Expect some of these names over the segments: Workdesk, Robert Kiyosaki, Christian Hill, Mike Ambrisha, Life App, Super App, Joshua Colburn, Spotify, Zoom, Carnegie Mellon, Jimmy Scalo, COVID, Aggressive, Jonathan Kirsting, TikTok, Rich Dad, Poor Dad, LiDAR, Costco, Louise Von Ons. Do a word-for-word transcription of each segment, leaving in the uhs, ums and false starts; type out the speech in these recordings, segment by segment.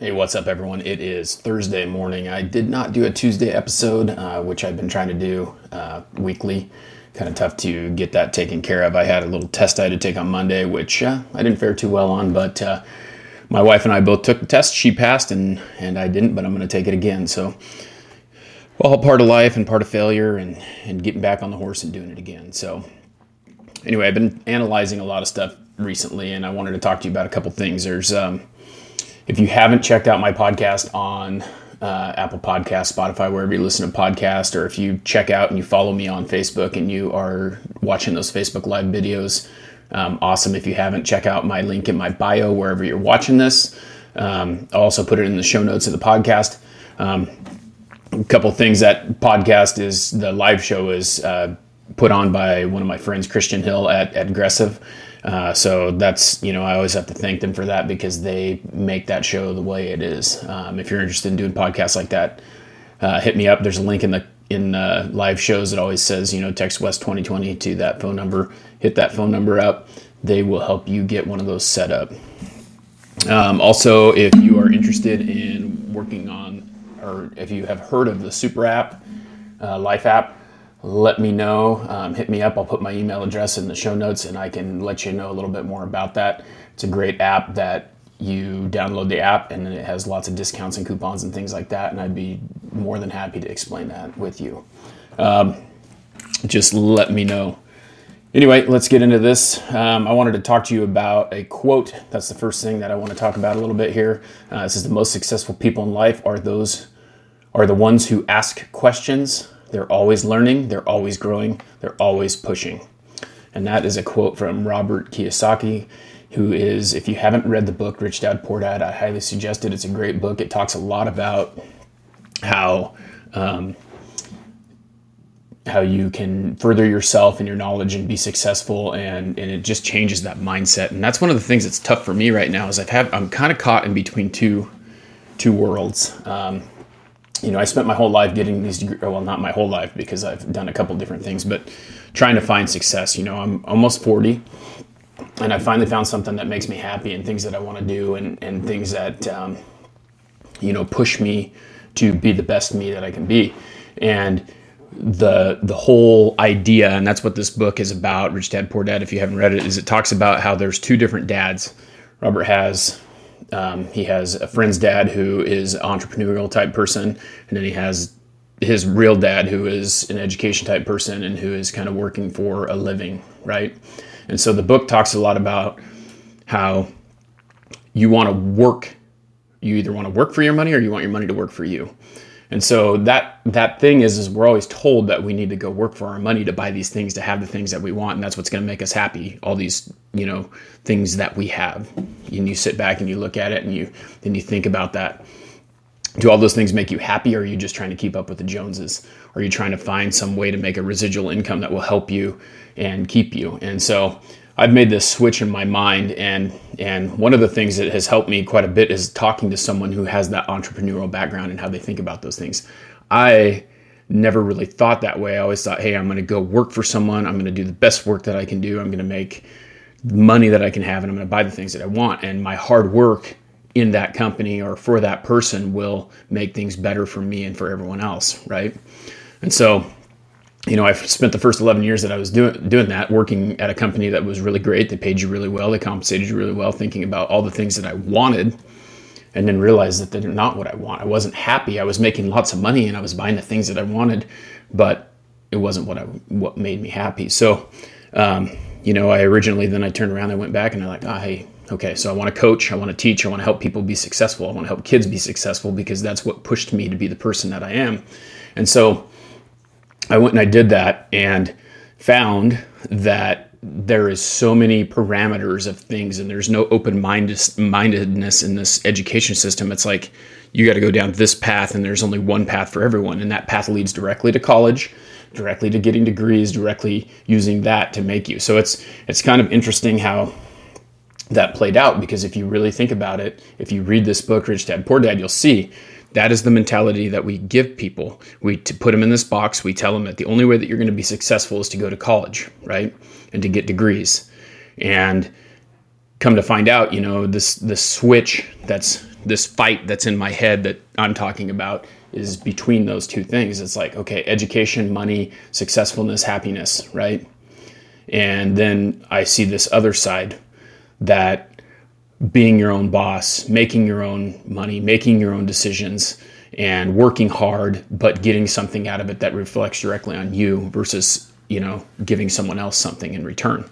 Hey, what's up, everyone? It is Thursday morning. I did not do a Tuesday episode, uh, which I've been trying to do uh, weekly. Kind of tough to get that taken care of. I had a little test I had to take on Monday, which uh, I didn't fare too well on, but uh, my wife and I both took the test. She passed, and, and I didn't, but I'm going to take it again. So all part of life and part of failure and, and getting back on the horse and doing it again. So anyway, I've been analyzing a lot of stuff recently, and I wanted to talk to you about a couple things. There's... Um, If you haven't checked out my podcast on uh, Apple Podcasts, Spotify, wherever you listen to podcasts, or if you check out and you follow me on Facebook and you are watching those Facebook Live videos, um, awesome. If you haven't, check out my link in my bio wherever you're watching this. Um, I'll also put it in the show notes of the podcast. Um, a couple things. That podcast is, the live show is uh, put on by one of my friends, Christian Hill at, at Aggressive. Uh, so that's, you know, I always have to thank them for that because they make that show the way it is. Um, if you're interested in doing podcasts like that, uh, hit me up. There's a link in the, in the live shows that always says, you know, text West twenty twenty to that phone number, hit that phone number up. They will help you get one of those set up. Um, also, if you are interested in working on, or if you have heard of the Super App, uh, Life App, let me know, um, hit me up. I'll put my email address in the show notes and I can let you know a little bit more about that. It's a great app that you download the app and then it has lots of discounts and coupons and things like that. And I'd be more than happy to explain that with you. Um, just let me know. Anyway, let's get into this. Um, I wanted to talk to you about a quote. That's the first thing that I want to talk about a little bit here. Uh, it says the most successful people in life are those, are the ones who ask questions. They're always learning, they're always growing, they're always pushing. And that is a quote from Robert Kiyosaki, who is, if you haven't read the book, Rich Dad, Poor Dad, I highly suggest it. It's a great book. It talks a lot about how um, how you can further yourself and your knowledge and be successful, and, and it just changes that mindset. And that's one of the things that's tough for me right now is I've had, I'm kind of caught in between two, two worlds. Um, You know, I spent my whole life getting these degrees, well, not my whole life because I've done a couple different things, but trying to find success. You know, I'm almost forty and I finally found something that makes me happy and things that I want to do and, and things that, um, you know, push me to be the best me that I can be. And the the whole idea, and that's what this book is about, Rich Dad, Poor Dad, if you haven't read it, is it talks about how there's two different dads. Robert has... Um, he has a friend's dad who is an entrepreneurial type person, and then he has his real dad who is an education type person and who is kind of working for a living, right? And so the book talks a lot about how you want to work. You either want to work for your money or you want your money to work for you. And so that that thing is, is we're always told that we need to go work for our money to buy these things, to have the things that we want. And that's what's going to make us happy. All these, you know, things that we have. And you sit back and you look at it and you then you think about that. Do all those things make you happy? Or are you just trying to keep up with the Joneses? Are you trying to find some way to make a residual income that will help you and keep you? And so I've made this switch in my mind. And, and one of the things that has helped me quite a bit is talking to someone who has that entrepreneurial background and how they think about those things. I never really thought that way. I always thought, hey, I'm going to go work for someone. I'm going to do the best work that I can do. I'm going to make money that I can have, and I'm going to buy the things that I want. And my hard work in that company or for that person will make things better for me and for everyone else, right? And so, you know, I spent the first eleven years that I was doing doing that, working at a company that was really great. They paid you really well. They compensated you really well, thinking about all the things that I wanted, and then realized that they're not what I want. I wasn't happy. I was making lots of money and I was buying the things that I wanted, but it wasn't what I, what made me happy. So, um, you know, I originally, then I turned around, I went back and I'm like, ah, oh, hey, okay, so I want to coach, I want to teach, I want to help people be successful, I want to help kids be successful because that's what pushed me to be the person that I am. And so I went and I did that and found that there is so many parameters of things and there's no open-mindedness in this education system. It's like you got to go down this path and there's only one path for everyone, and that path leads directly to college, directly to getting degrees, directly using that to make you. So it's it's kind of interesting how that played out, because if you really think about it, if you read this book, Rich Dad, Poor Dad, you'll see that is the mentality that we give people. We to put them in this box. We tell them that the only way that you're going to be successful is to go to college, right? And to get degrees. And come to find out, you know, this, this switch that's this fight that's in my head that I'm talking about is between those two things. It's like, okay, education, money, successfulness, happiness, right? And then I see this other side, that being your own boss, making your own money, making your own decisions, and working hard, but getting something out of it that reflects directly on you versus, you know, giving someone else something in return.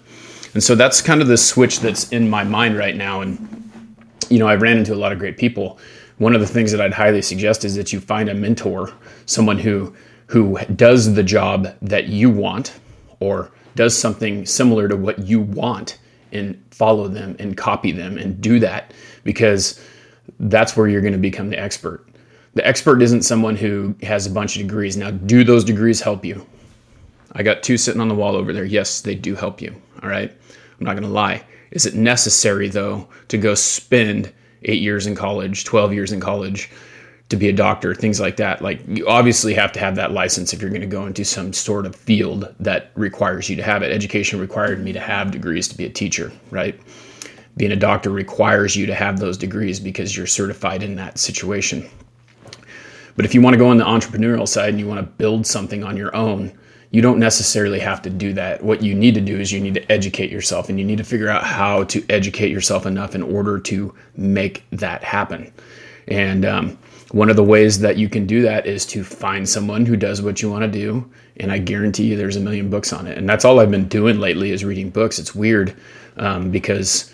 And so that's kind of the switch that's in my mind right now. And, you know, I ran into a lot of great people. One of the things that I'd highly suggest is that you find a mentor, someone who who does the job that you want or does something similar to what you want, and follow them and copy them and do that, because that's where you're going to become the expert. The expert isn't someone who has a bunch of degrees. Now, do those degrees help you? I got two sitting on the wall over there. Yes, they do help you. All right. I'm not going to lie. Is it necessary, though, to go spend eight years in college, twelve years in college to be a doctor, things like that? Like, you obviously have to have that license if you're going to go into some sort of field that requires you to have it. Education required me to have degrees to be a teacher, right? Being a doctor requires you to have those degrees because you're certified in that situation. But if you want to go on the entrepreneurial side and you want to build something on your own, you don't necessarily have to do that. What you need to do is you need to educate yourself, and you need to figure out how to educate yourself enough in order to make that happen. And um, one of the ways that you can do that is to find someone who does what you want to do. And I guarantee you there's a million books on it. And that's all I've been doing lately, is reading books. It's weird um, because,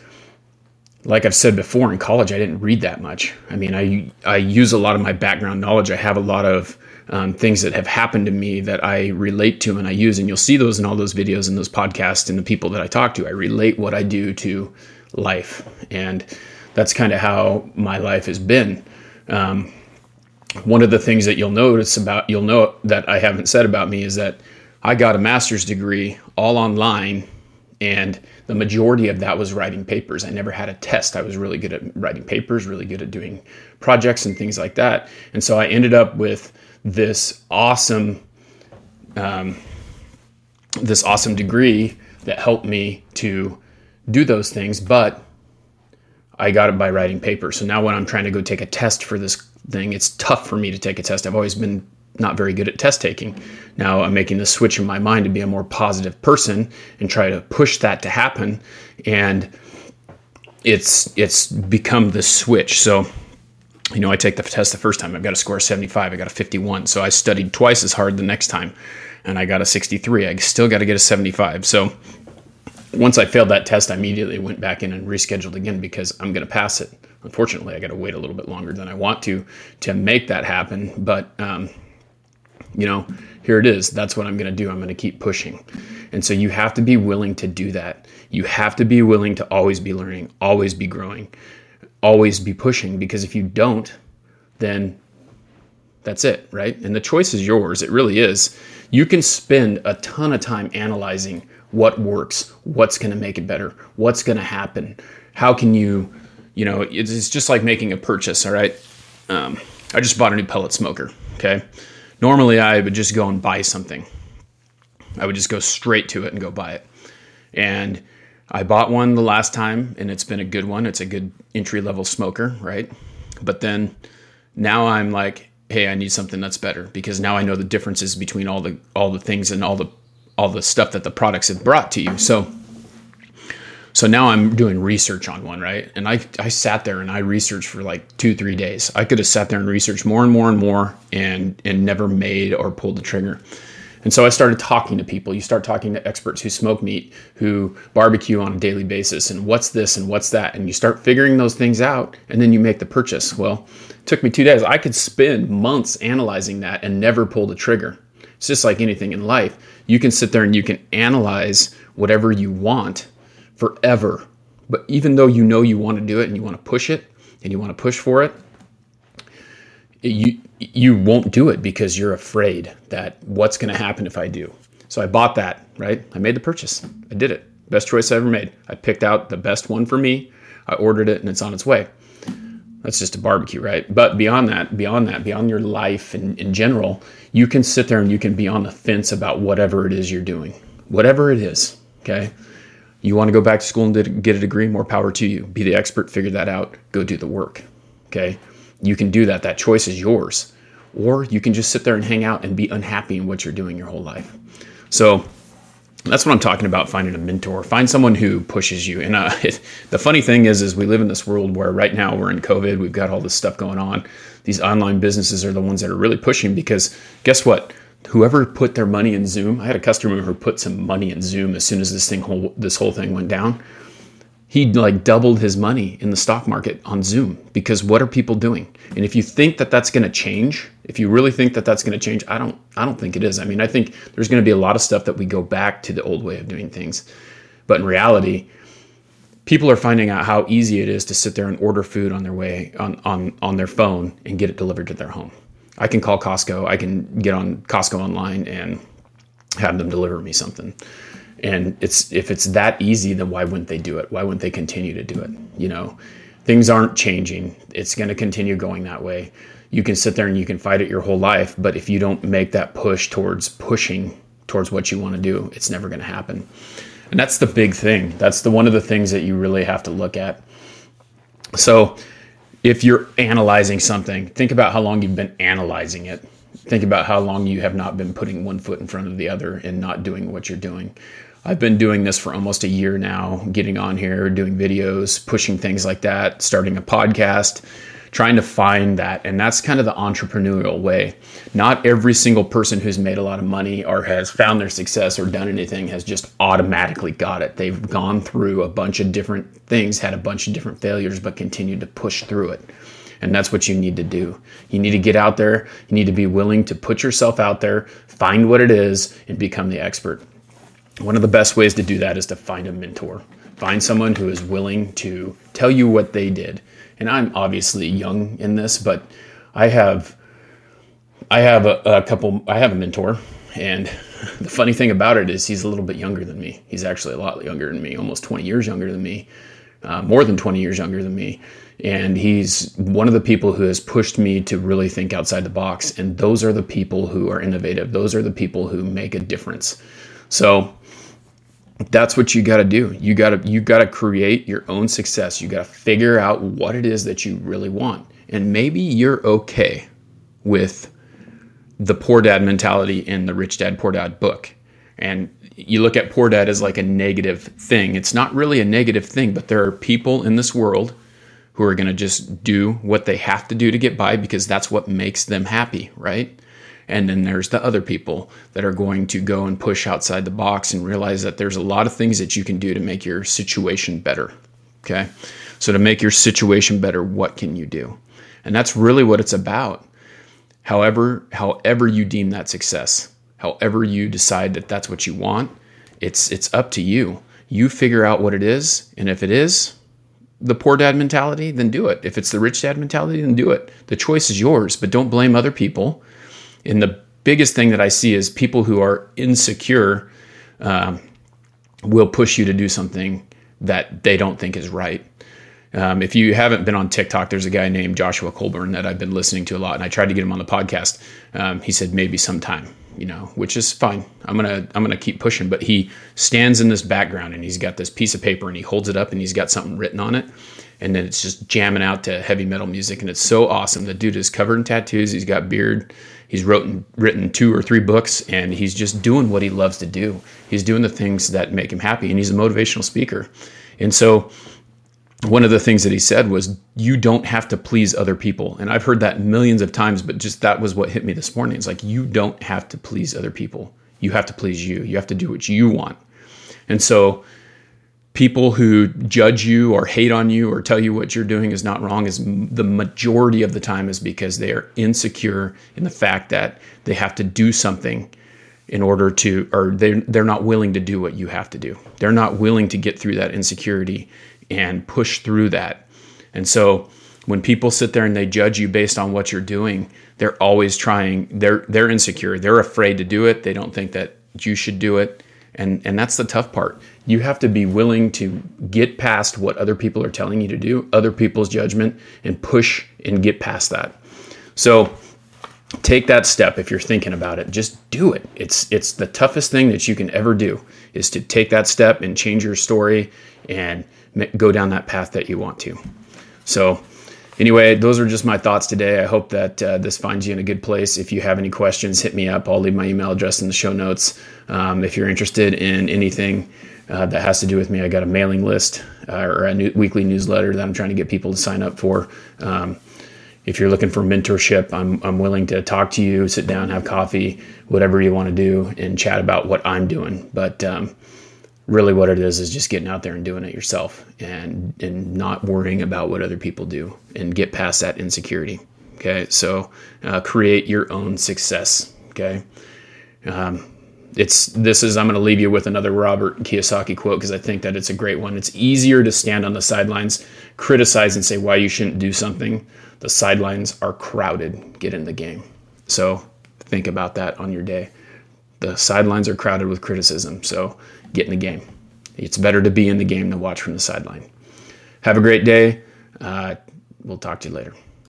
like I've said before, in college, I didn't read that much. I mean, I, I use a lot of my background knowledge. I have a lot of Um, things that have happened to me that I relate to and I use. And you'll see those in all those videos and those podcasts and the people that I talk to. I relate what I do to life. And that's kind of how my life has been. Um, one of the things that you'll notice about, you'll know that I haven't said about me, is that I got a master's degree all online. And the majority of that was writing papers. I never had a test. I was really good at writing papers, really good at doing projects and things like that. And so I ended up with this awesome, um, this awesome degree that helped me to do those things, but I got it by writing papers. So now when I'm trying to go take a test for this thing, it's tough for me to take a test. I've always been not very good at test taking. Now I'm making the switch in my mind to be a more positive person and try to push that to happen. And it's, it's become the switch. So, you know, I take the test the first time. I've got a score of seventy-five. I got a fifty-one. So I studied twice as hard the next time, and I got a sixty-three. I still got to get a seventy-five. So once I failed that test, I immediately went back in and rescheduled again, because I'm going to pass it. Unfortunately, I got to wait a little bit longer than I want to to make that happen. But, um, you know, here it is. That's what I'm going to do. I'm going to keep pushing. And so you have to be willing to do that. You have to be willing to always be learning, always be growing, always be pushing, because if you don't, then that's it, right? And the choice is yours. It really is. You can spend a ton of time analyzing what works, what's going to make it better, what's going to happen. How can you, you know, it's just like making a purchase, all right? Um, I just bought a new pellet smoker, okay? Normally I would just go and buy something. I would just go straight to it and go buy it. And I bought one the last time, and it's been a good one. It's a good entry-level smoker, right? But then now I'm like, hey, I need something that's better, because now I know the differences between all the all the things and all the all the stuff that the products have brought to you. So so now I'm doing research on one, right? And I, I sat there and I researched for like two, three days. I could have sat there and researched more and more and more and and never made or pulled the trigger. And so I started talking to people. You start talking to experts who smoke meat, who barbecue on a daily basis, and what's this and what's that. And you start figuring those things out, and then you make the purchase. Well, it took me two days. I could spend months analyzing that and never pull the trigger. It's just like anything in life. You can sit there and you can analyze whatever you want forever. But even though you know you want to do it and you want to push it and you want to push for it, you you won't do it because you're afraid that what's going to happen if I do. So I bought that, right? I made the purchase. I did it. Best choice I ever made. I picked out the best one for me. I ordered it, and it's on its way. That's just a barbecue, right? But beyond that, beyond that, beyond your life in, in general, you can sit there and you can be on the fence about whatever it is you're doing, whatever it is, okay? You want to go back to school and get a degree, more power to you. Be the expert, figure that out, go do the work. Okay, you can do that. That choice is yours. Or you can just sit there and hang out and be unhappy in what you're doing your whole life. So that's what I'm talking about, finding a mentor. Find someone who pushes you. And uh, it, the funny thing is, is we live in this world where right now we're in COVID. We've got all this stuff going on. These online businesses are the ones that are really pushing, because guess what? Whoever put their money in Zoom, I had a customer who put some money in Zoom as soon as this thing, whole, this whole thing went down. He like doubled his money in the stock market on Zoom, because what are people doing? And if you think that that's going to change, if you really think that that's going to change, I don't, I don't think it is. I mean, I think there's going to be a lot of stuff that we go back to the old way of doing things, but in reality, people are finding out how easy it is to sit there and order food on their way on, on, on their phone and get it delivered to their home. I can call Costco. I can get on Costco online and have them deliver me something. And it's if it's that easy, then why wouldn't they do it? Why wouldn't they continue to do it? You know, things aren't changing. It's going to continue going that way. You can sit there and you can fight it your whole life, but if you don't make that push towards pushing towards what you want to do, it's never going to happen. And that's the big thing. That's the one of the things that you really have to look at. So if you're analyzing something, think about how long you've been analyzing it. Think about how long you have not been putting one foot in front of the other and not doing what you're doing. I've been doing this for almost a year now, getting on here, doing videos, pushing things like that, starting a podcast, trying to find that. And that's kind of the entrepreneurial way. Not every single person who's made a lot of money or has found their success or done anything has just automatically got it. They've gone through a bunch of different things, had a bunch of different failures, but continued to push through it. And that's what you need to do. You need to get out there. You need to be willing to put yourself out there, find what it is, and become the expert. One of the best ways to do that is to find a mentor. Find someone who is willing to tell you what they did. And I'm obviously young in this, but I have I have a, a couple, I have a mentor. And the funny thing about it is he's a little bit younger than me. He's actually a lot younger than me, almost twenty years younger than me, uh, more than twenty years younger than me. And he's one of the people who has pushed me to really think outside the box. And those are the people who are innovative. Those are the people who make a difference. So that's what you got to do. You got to you got to create your own success. You got to figure out what it is that you really want. And maybe you're okay with the Poor Dad mentality in the Rich Dad, Poor Dad book. And you look at Poor Dad as like a negative thing. It's not really a negative thing, but there are people in this world who are going to just do what they have to do to get by because that's what makes them happy, right? And then there's the other people that are going to go and push outside the box and realize that there's a lot of things that you can do to make your situation better, okay? So to make your situation better, what can you do? And that's really what it's about. However, however you deem that success, however you decide that that's what you want, it's it's up to you. You figure out what it is, and if it is the Poor Dad mentality, then do it. If it's the Rich Dad mentality, then do it. The choice is yours, but don't blame other people. And the biggest thing that I see is people who are insecure um, will push you to do something that they don't think is right. Um, if you haven't been on TikTok, there's a guy named Joshua Colburn that I've been listening to a lot, and I tried to get him on the podcast. Um, he said, maybe sometime, you know, which is fine. I'm going to, I'm going to keep pushing, but he stands in this background and he's got this piece of paper and he holds it up and he's got something written on it. And then it's just jamming out to heavy metal music. And it's so awesome. The dude is covered in tattoos. He's got beard. He's written, written two or three books, and he's just doing what he loves to do. He's doing the things that make him happy. And he's a motivational speaker. And so one of the things that he said was, you don't have to please other people. And I've heard that millions of times, but just that was what hit me this morning. It's like, you don't have to please other people. You have to please you. You have to do what you want. And so people who judge you or hate on you or tell you what you're doing is not wrong is the majority of the time is because they are insecure in the fact that they have to do something in order to, or they're, they're not willing to do what you have to do. They're not willing to get through that insecurity and push through that. And so when people sit there and they judge you based on what you're doing, they're always trying, they're they're insecure, they're afraid to do it, they don't think that you should do it. And and that's the tough part. You have to be willing to get past what other people are telling you to do, other people's judgment, and push and get past that. So take that step if you're thinking about it. Just do it. It's it's the toughest thing that you can ever do is to take that step and change your story and go down that path that you want to. So anyway, those were just my thoughts today. I hope that uh, this finds you in a good place. If you have any questions, hit me up. I'll leave my email address in the show notes. Um, if you're interested in anything uh, that has to do with me, I got a mailing list uh, or a new weekly newsletter that I'm trying to get people to sign up for. Um, If you're looking for mentorship, I'm I'm willing to talk to you, sit down, have coffee, whatever you want to do, and chat about what I'm doing. But um, really what it is is just getting out there and doing it yourself and, and not worrying about what other people do and get past that insecurity, okay? So uh, create your own success, okay? Um, it's this is I'm going to leave you with another Robert Kiyosaki quote because I think that it's a great one. It's easier to stand on the sidelines, criticize and say why you shouldn't do something. The sidelines are crowded. Get in the game. So think about that on your day. The sidelines are crowded with criticism. So get in the game. It's better to be in the game than watch from the sideline. Have a great day. Uh, we'll talk to you later.